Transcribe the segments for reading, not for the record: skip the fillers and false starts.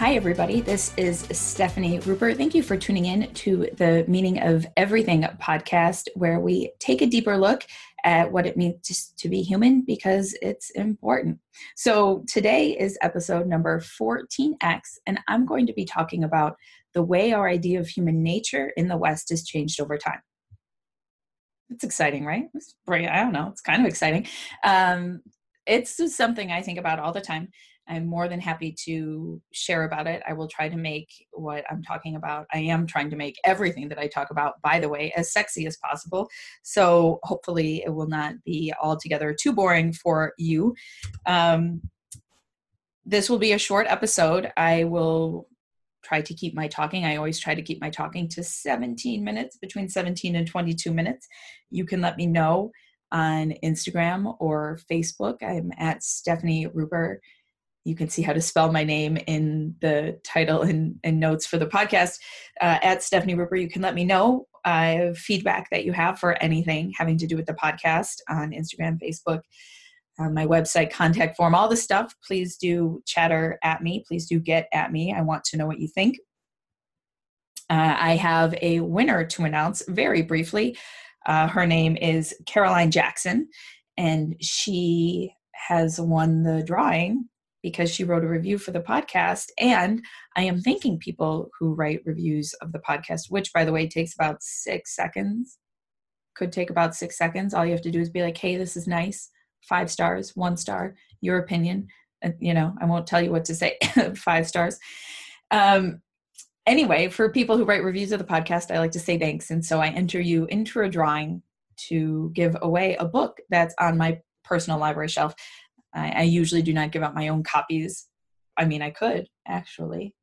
Hi, everybody. This is Stephanie Rupert. Thank you for tuning in to the Meaning of Everything podcast, where we take a deeper look at what it means to be human because it's important. So today is episode number 14X, and I'm going to be talking about the way our idea of human nature in the West has changed over time. It's exciting, right? It's pretty, I don't know. It's kind of exciting. It's just something I think about all the time. I'm more than happy to share about it. I will try to make what I'm talking about. I am trying to make everything that I talk about, by the way, as sexy as possible. So hopefully it will not be altogether too boring for you. This will be a short episode. I will try to keep my talking. I always try to keep my talking to 17 minutes, between 17 and 22 minutes. You can let me know on Instagram or Facebook. I'm at Stephanie Rupert. You can see how to spell my name in the title and notes for the podcast. At Stephanie Rupert, you can let me know feedback that you have for anything having to do with the podcast on Instagram, Facebook, my website, contact form, all the stuff. Please do chatter at me. Please do get at me. I want to know what you think. I have a winner to announce very briefly. Her name is Caroline Jackson, and she has won the drawing because she wrote a review for the podcast. And I am thanking people who write reviews of the podcast, which, by the way, takes about 6 seconds. Could take about 6 seconds. All you have to do is be like, hey, this is nice. 5 stars, 1 star, your opinion. You know, I won't tell you what to say. 5 stars. Anyway, for people who write reviews of the podcast, I like to say thanks. And so I enter you into a drawing to give away a book that's on my personal library shelf. I usually do not give out my own copies. I mean, I could, actually.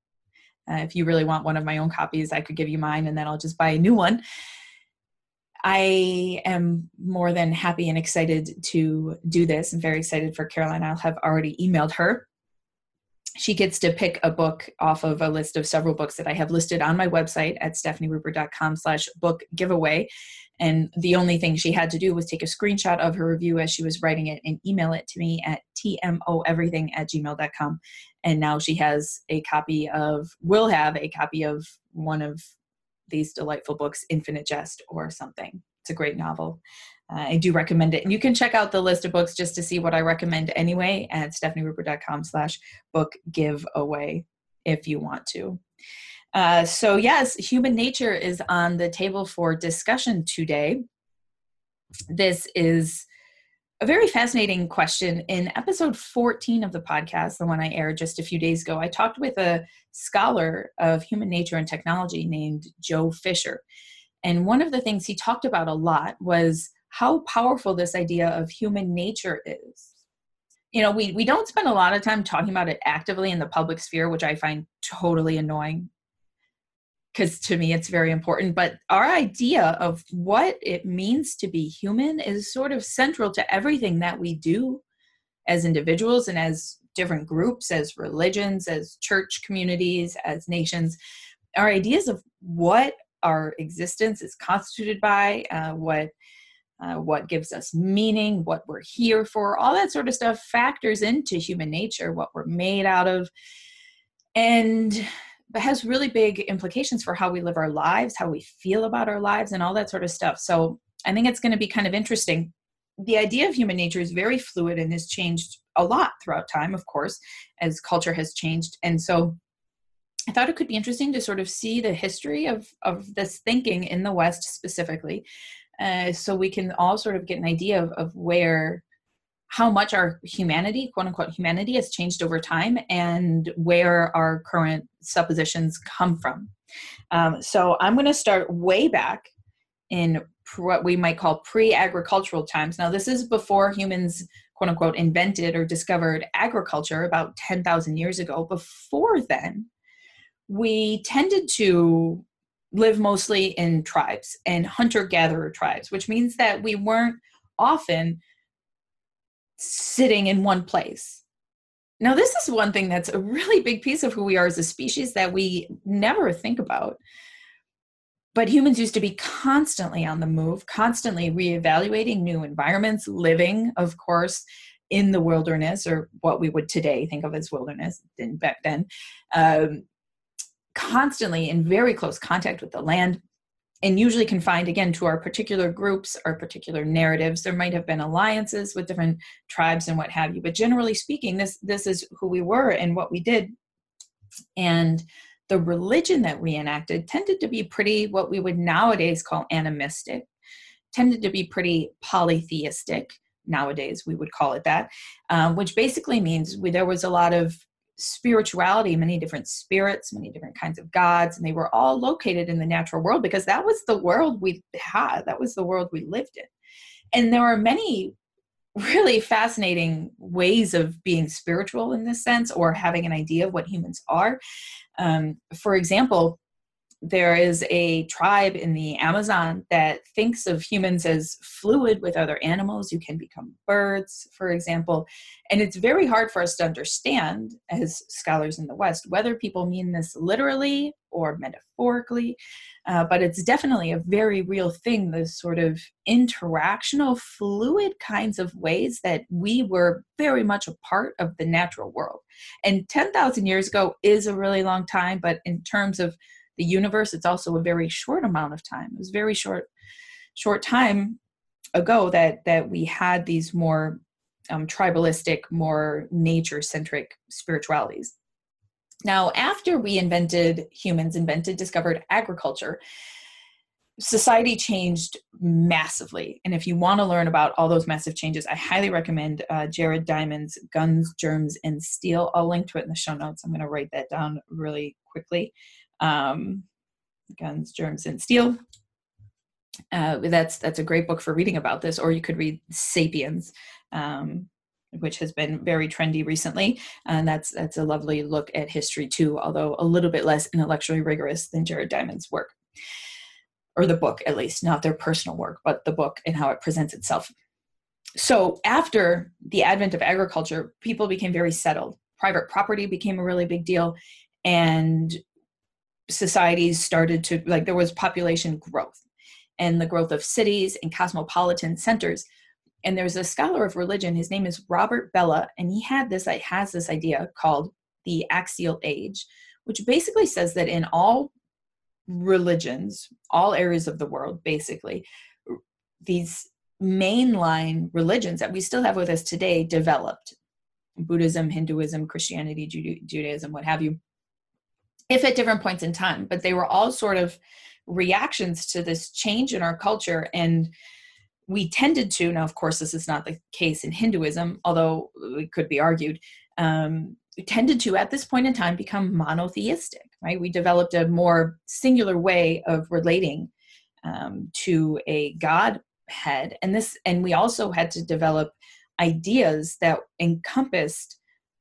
If you really want one of my own copies, I could give you mine, and then I'll just buy a new one. I am more than happy and excited to do this. I'm very excited for Caroline. I'll have already emailed her. She gets to pick a book off of a list of several books that I have listed on my website at stephanierupert.com/book giveaway. And the only thing she had to do was take a screenshot of her review as she was writing it and email it to me at tmoeverything@gmail.com. And now she has a copy of, will have a copy of one of these delightful books, Infinite Jest or something. It's a great novel. I do recommend it. And you can check out the list of books just to see what I recommend anyway at stephanierupert.com/book giveaway if you want to. So yes, human nature is on the table for discussion today. This is a very fascinating question. In episode 14 of the podcast, the one I aired just a few days ago, I talked with a scholar of human nature and technology named Joe Fisher. And one of the things he talked about a lot was how powerful this idea of human nature is. You know, we don't spend a lot of time talking about it actively in the public sphere, which I find totally annoying because to me it's very important. But our idea of what it means to be human is sort of central to everything that we do as individuals and as different groups, as religions, as church communities, as nations. Our ideas of what our existence is constituted by, what gives us meaning, what we're here for, all that sort of stuff factors into human nature, what we're made out of, and has really big implications for how we live our lives, how we feel about our lives, and all that sort of stuff. So I think it's going to be kind of interesting. The idea of human nature is very fluid and has changed a lot throughout time, of course, as culture has changed. And so I thought it could be interesting to sort of see the history of this thinking in the West specifically, so we can all sort of get an idea of where, how much our humanity, quote unquote humanity, has changed over time and where our current suppositions come from. So I'm going to start way back in what we might call pre-agricultural times. Now, this is before humans, quote unquote, invented or discovered agriculture about 10,000 years ago. Before then, we tended to live mostly in tribes and hunter-gatherer tribes, which means that we weren't often sitting in one place. Now, this is one thing that's a really big piece of who we are as a species that we never think about. But humans used to be constantly on the move, constantly reevaluating new environments, living, of course, in the wilderness, or what we would today think of as wilderness, and back then, constantly in very close contact with the land, and usually confined, again, to our particular groups, our particular narratives. There might have been alliances with different tribes and what have you, but generally speaking, this is who we were and what we did. And the religion that we enacted tended to be pretty, what we would nowadays call animistic, tended to be pretty polytheistic. Nowadays, we would call it that, which basically means there was a lot of spirituality, many different spirits, many different kinds of gods, and they were all located in the natural world because that was the world we had. That was the world we lived in. And there are many really fascinating ways of being spiritual in this sense, or having an idea of what humans are. For example, there is a tribe in the Amazon that thinks of humans as fluid with other animals. You can become birds, for example. And it's very hard for us to understand as scholars in the West whether people mean this literally or metaphorically. But it's definitely a very real thing, this sort of interactional, fluid kinds of ways that we were very much a part of the natural world. And 10,000 years ago is a really long time, but in terms of the universe, it's also a very short amount of time. It was very short time ago that we had these more tribalistic, more nature-centric spiritualities. Now, after humans discovered agriculture, society changed massively. And if you want to learn about all those massive changes, I highly recommend Jared Diamond's Guns, Germs, and Steel. I'll link to it in the show notes. I'm going to write that down really quickly. Guns, Germs, and Steel. That's a great book for reading about this, or you could read Sapiens, which has been very trendy recently. And that's a lovely look at history too, although a little bit less intellectually rigorous than Jared Diamond's work, or the book at least, not their personal work, but the book and how it presents itself. So after the advent of agriculture, people became very settled. Private property became a really big deal, and societies started to, there was population growth and the growth of cities and cosmopolitan centers. And there's a scholar of religion, his name is Robert Bellah, and he has this idea called the axial age, which basically says that in all religions, all areas of the world, basically, these mainline religions that we still have with us today developed: Buddhism, Hinduism, Christianity, Judaism, what have you, if at different points in time, but they were all sort of reactions to this change in our culture. And we tended to, now, of course, this is not the case in Hinduism, although it could be argued, we tended to, at this point in time, become monotheistic, right? We developed a more singular way of relating to a Godhead. And we also had to develop ideas that encompassed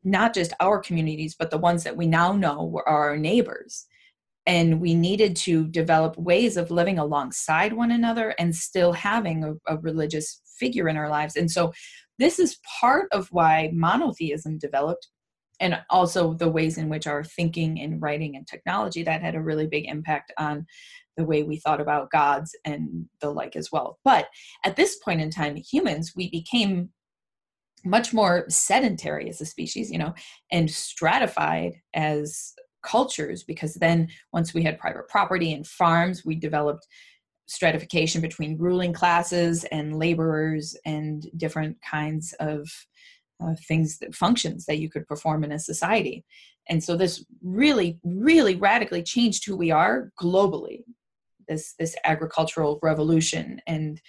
not just our communities, but the ones that we now know were our neighbors. And we needed to develop ways of living alongside one another and still having a religious figure in our lives. And so this is part of why monotheism developed, and also the ways in which our thinking and writing and technology, that had a really big impact on the way we thought about gods and the like as well. But at this point in time, humans, we became much more sedentary as a species, and stratified as cultures, because then once we had private property and farms, we developed stratification between ruling classes and laborers and different kinds of functions that you could perform in a society. And so this really, really radically changed who we are globally, this agricultural revolution. And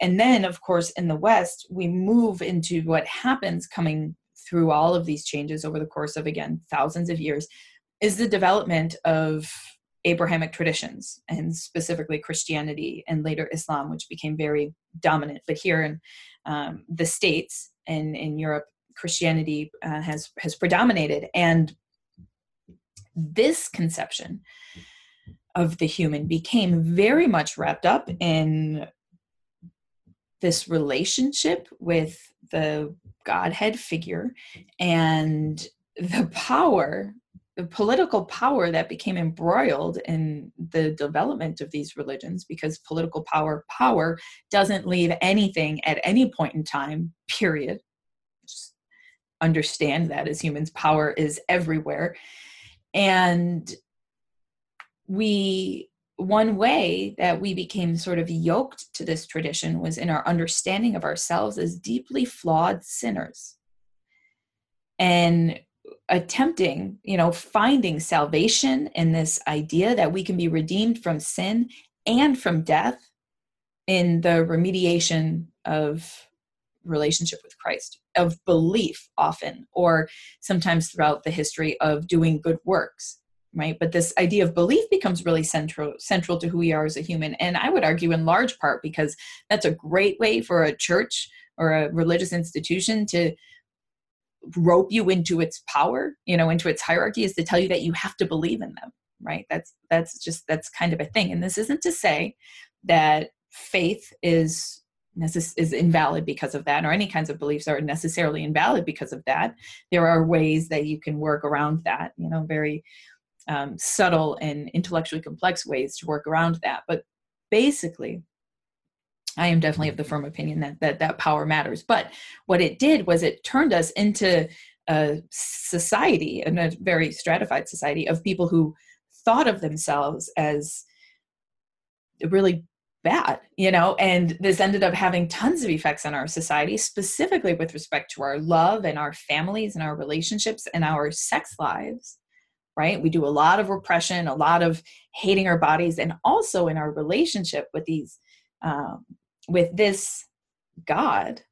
then, of course, in the West, we move into what happens coming through all of these changes over the course of, again, thousands of years, is the development of Abrahamic traditions, and specifically Christianity and later Islam, which became very dominant. But here in the States and in Europe, Christianity has predominated. And this conception of the human became very much wrapped up in this relationship with the Godhead figure and the political power that became embroiled in the development of these religions, because political power doesn't leave anything at any point in time, period. understand that as humans, power is everywhere. And one way that we became sort of yoked to this tradition was in our understanding of ourselves as deeply flawed sinners, and attempting, finding salvation in this idea that we can be redeemed from sin and from death in the remediation of relationship with Christ, of belief often, or sometimes throughout the history of doing good works. Right. But this idea of belief becomes really central to who we are as a human. And I would argue in large part because that's a great way for a church or a religious institution to rope you into its power, into its hierarchy, is to tell you that you have to believe in them. Right. That's kind of a thing. And this isn't to say that faith is invalid because of that, or any kinds of beliefs are necessarily invalid because of that. There are ways that you can work around that, very subtle and intellectually complex ways to work around that. But basically, I am definitely of the firm opinion that power matters. But what it did was it turned us into a society, and a very stratified society, of people who thought of themselves as really bad, and this ended up having tons of effects on our society, specifically with respect to our love and our families and our relationships and our sex lives. Right? We do a lot of repression, a lot of hating our bodies, and also in our relationship with this God,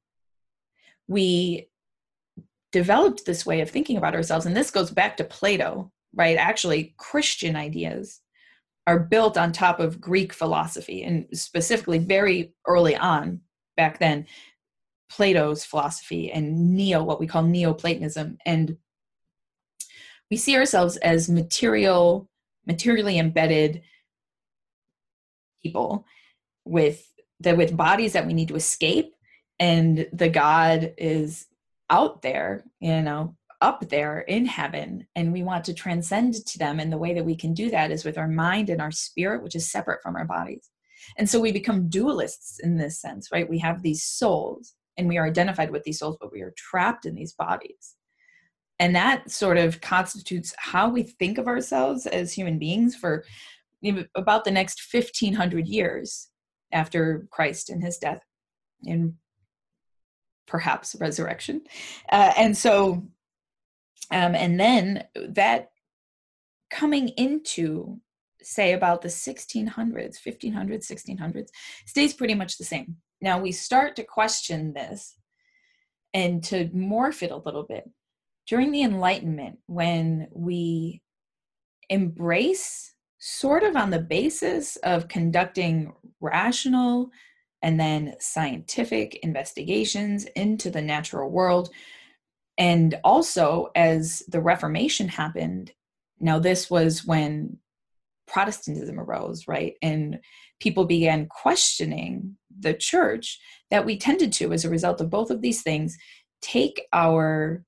we developed this way of thinking about ourselves. And this goes back to Plato, right? Actually, Christian ideas are built on top of Greek philosophy, and specifically very early on back then, Plato's philosophy and what we call Neoplatonism. And we see ourselves as materially embedded people with bodies that we need to escape, and the God is out there, up there in heaven, and we want to transcend to them. And the way that we can do that is with our mind and our spirit, which is separate from our bodies. And so we become dualists in this sense, right? We have these souls, and we are identified with these souls, but we are trapped in these bodies. And that sort of constitutes how we think of ourselves as human beings for about the next 1,500 years after Christ and his death and perhaps resurrection. And then that coming into, say, about the 1600s, 1500s, 1600s, stays pretty much the same. Now we start to question this and to morph it a little bit during the Enlightenment, when we embrace, sort of on the basis of conducting rational and then scientific investigations into the natural world, and also as the Reformation happened. Now this was when Protestantism arose, right? And people began questioning the church, that we tended to, as a result of both of these things, take our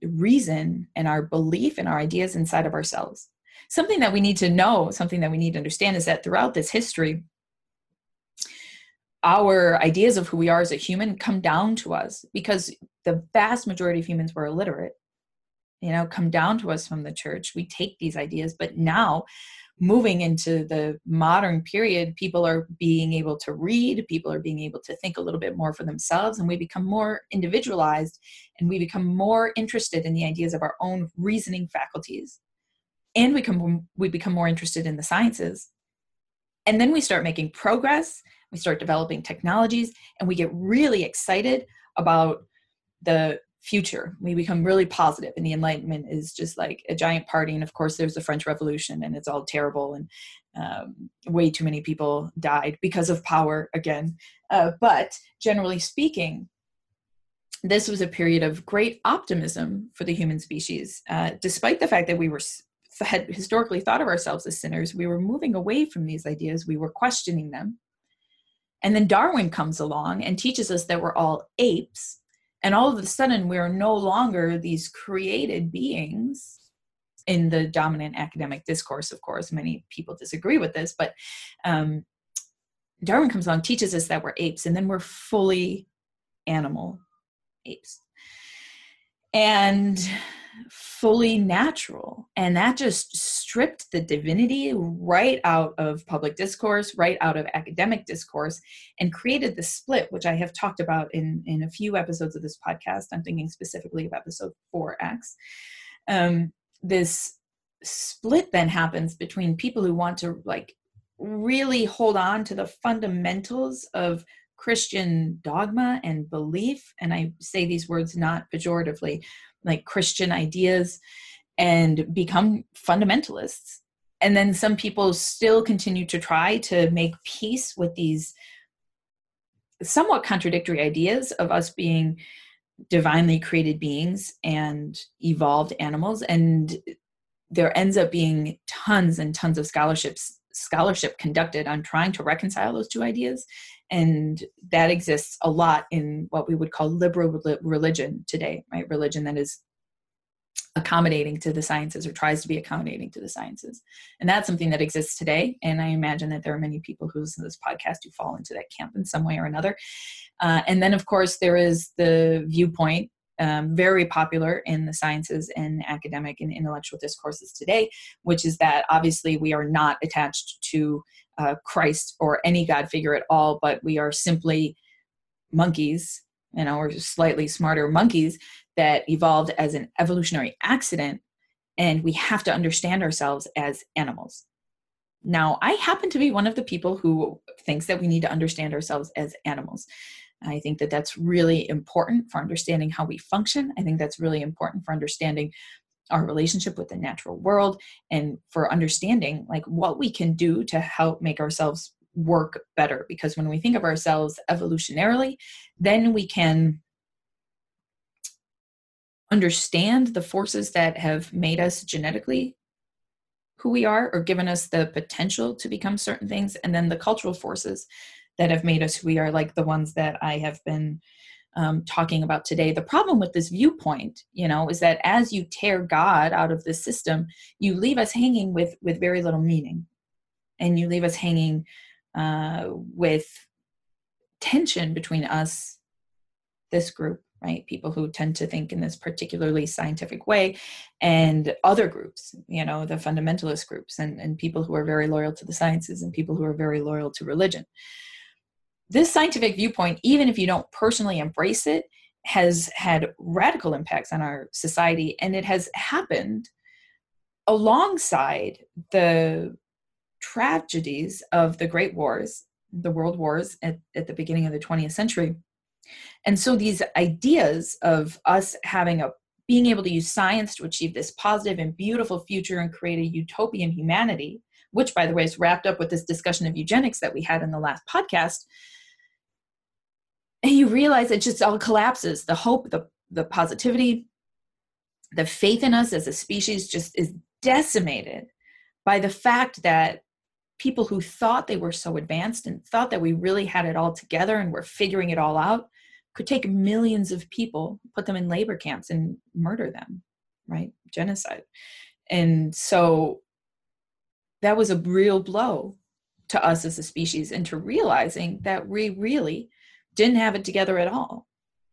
reason and our belief and our ideas inside of ourselves. Something that we need to know, something that we need to understand, is that throughout this history, our ideas of who we are as a human come down to us because the vast majority of humans were illiterate, come down to us from the church. We take these ideas, but now moving into the modern period, people are being able to read, people are being able to think a little bit more for themselves, and we become more individualized, and we become more interested in the ideas of our own reasoning faculties. And we become more interested in the sciences. And then we start making progress, we start developing technologies, and we get really excited about the future. We become really positive, and the Enlightenment is just like a giant party. And of course, there's the French Revolution, and it's all terrible, and way too many people died because of power again. But generally speaking, this was a period of great optimism for the human species. Despite the fact that we had historically thought of ourselves as sinners, we were moving away from these ideas, we were questioning them. And then Darwin comes along and teaches us that we're all apes. And all of a sudden, we are no longer these created beings in the dominant academic discourse. Of course, many people disagree with this, but Darwin comes along, teaches us that we're apes, and then we're fully animal apes. and fully natural. And that just stripped the divinity right out of public discourse, right out of academic discourse, and created the split, which I have talked about in a few episodes of this podcast. I'm thinking specifically of episode 4X. This split then happens between people who want to like really hold on to the fundamentals of Christian dogma and belief. And I say these words not pejoratively, like Christian ideas, and become fundamentalists. And then some people still continue to try to make peace with these somewhat contradictory ideas of us being divinely created beings and evolved animals. And there ends up being tons and tons of scholarship conducted on trying to reconcile those two ideas. And that exists a lot in what we would call liberal religion today, right? Religion that is accommodating to the sciences, or tries to be accommodating to the sciences. And that's something that exists today. And I imagine that there are many people who listen to this podcast who fall into that camp in some way or another. And then, of course, there is the viewpoint, very popular in the sciences and academic and intellectual discourses today, which is that obviously we are not attached to Christ or any God figure at all, but we are simply monkeys, you know, or slightly smarter monkeys that evolved as an evolutionary accident, and we have to understand ourselves as animals. Now, I happen to be one of the people who thinks that we need to understand ourselves as animals. I think that that's really important for understanding how we function. I think that's really important for understanding our relationship with the natural world, and for understanding like what we can do to help make ourselves work better. Because when we think of ourselves evolutionarily, then we can understand the forces that have made us genetically who we are, or given us the potential to become certain things, and then the cultural forces that have made us who we are, like the ones that I have been talking about today. The problem with this viewpoint, you know, is that as you tear God out of the system, you leave us hanging with very little meaning, and you leave us hanging with tension between us, this group, right? People who tend to think in this particularly scientific way, and other groups, you know, the fundamentalist groups, and people who are very loyal to the sciences, and people who are very loyal to religion. This scientific viewpoint, even if you don't personally embrace it, has had radical impacts on our society, and it has happened alongside the tragedies of the Great Wars, the World Wars at the beginning of the 20th century. And so these ideas of us being able to use science to achieve this positive and beautiful future and create a utopian humanity, which, by the way, is wrapped up with this discussion of eugenics that we had in the last podcast. And you realize it just all collapses. The hope, the positivity, the faith in us as a species just is decimated by the fact that people who thought they were so advanced and thought that we really had it all together and were figuring it all out could take millions of people, put them in labor camps, and murder them, right? Genocide. And so that was a real blow to us as a species, and to realizing that we really didn't have it together at all.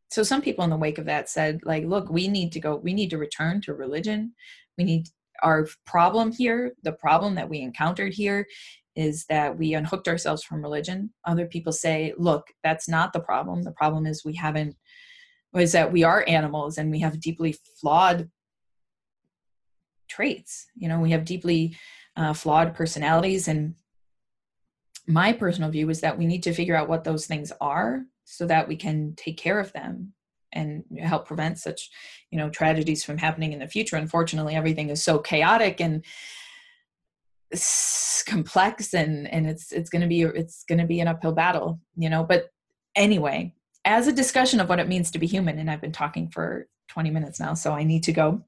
So some people in the wake of that said, like, look, we need to return to religion. We need our problem here. The problem that we encountered here is that we unhooked ourselves from religion. Other people say, look, that's not the problem. The problem is that we are animals, and we have deeply flawed traits. You know, we have deeply flawed personalities. And my personal view is that we need to figure out what those things are so that we can take care of them and help prevent such, you know, tragedies from happening in the future. Unfortunately, everything is so chaotic and complex, and it's going to be an uphill battle, you know. But anyway, as a discussion of what it means to be human, and I've been talking for 20 minutes now, so I need to go.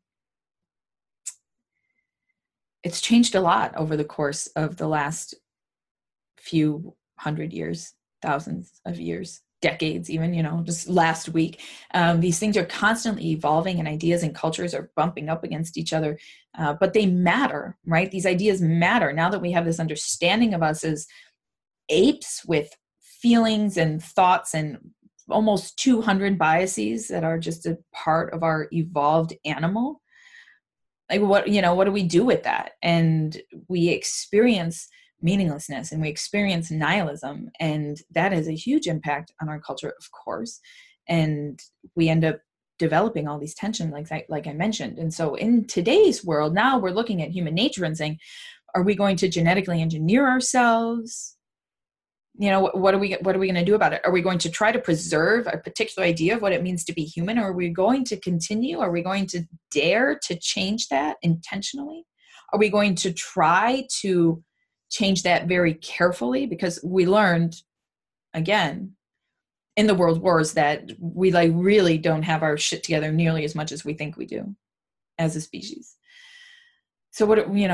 It's changed a lot over the course of the last few hundred years, thousands of years, decades even, you know, just last week. These things are constantly evolving, and ideas and cultures are bumping up against each other, but they matter, right? These ideas matter. Now that we have this understanding of us as apes with feelings and thoughts and almost 200 biases that are just a part of our evolved animal. Like what do we do with that? And we experience meaninglessness and we experience nihilism. And that has a huge impact on our culture, of course. And we end up developing all these tensions, like I mentioned. And so in today's world, now we're looking at human nature and saying, are we going to genetically engineer ourselves? You know, what are we going to do about it? Are we going to try to preserve a particular idea of what it means to be human? Or are we going to continue? Are we going to dare to change that intentionally? Are we going to try to change that very carefully? Because we learned, again, in the world wars that we really don't have our shit together nearly as much as we think we do as a species. So what are we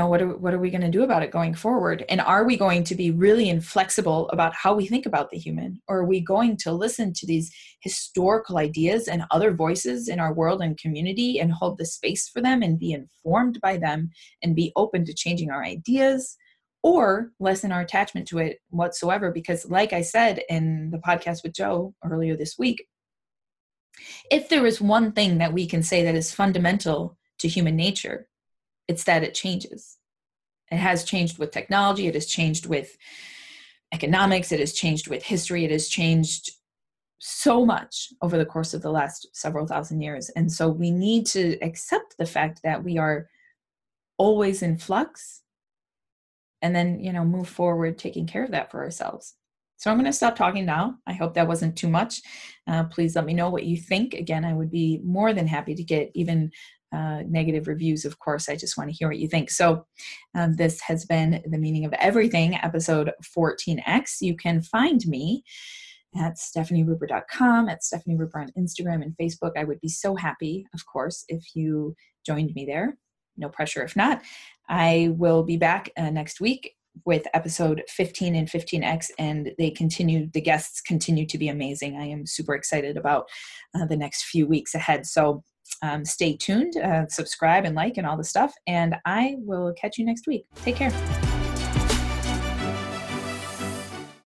going to do about it going forward? And are we going to be really inflexible about how we think about the human? Or are we going to listen to these historical ideas and other voices in our world and community and hold the space for them and be informed by them and be open to changing our ideas or lessen our attachment to it whatsoever? Because like I said in the podcast with Joe earlier this week, if there is one thing that we can say that is fundamental to human nature, it's that it changes. It has changed with technology. It has changed with economics. It has changed with history. It has changed so much over the course of the last several thousand years. And so we need to accept the fact that we are always in flux and then, move forward, taking care of that for ourselves. So I'm going to stop talking now. I hope that wasn't too much. Please let me know what you think. Again, I would be more than happy to get even negative reviews, of course. I just want to hear what you think. So this has been The Meaning of Everything, episode 14X. You can find me at stephanierupert.com, at Stephanie Rupert on Instagram and Facebook. I would be so happy, of course, if you joined me there. No pressure if not. I will be back next week with episode 15 and 15X, and the guests continue to be amazing. I am super excited about the next few weeks ahead. So stay tuned, subscribe and like and all the stuff. And I will catch you next week. Take care.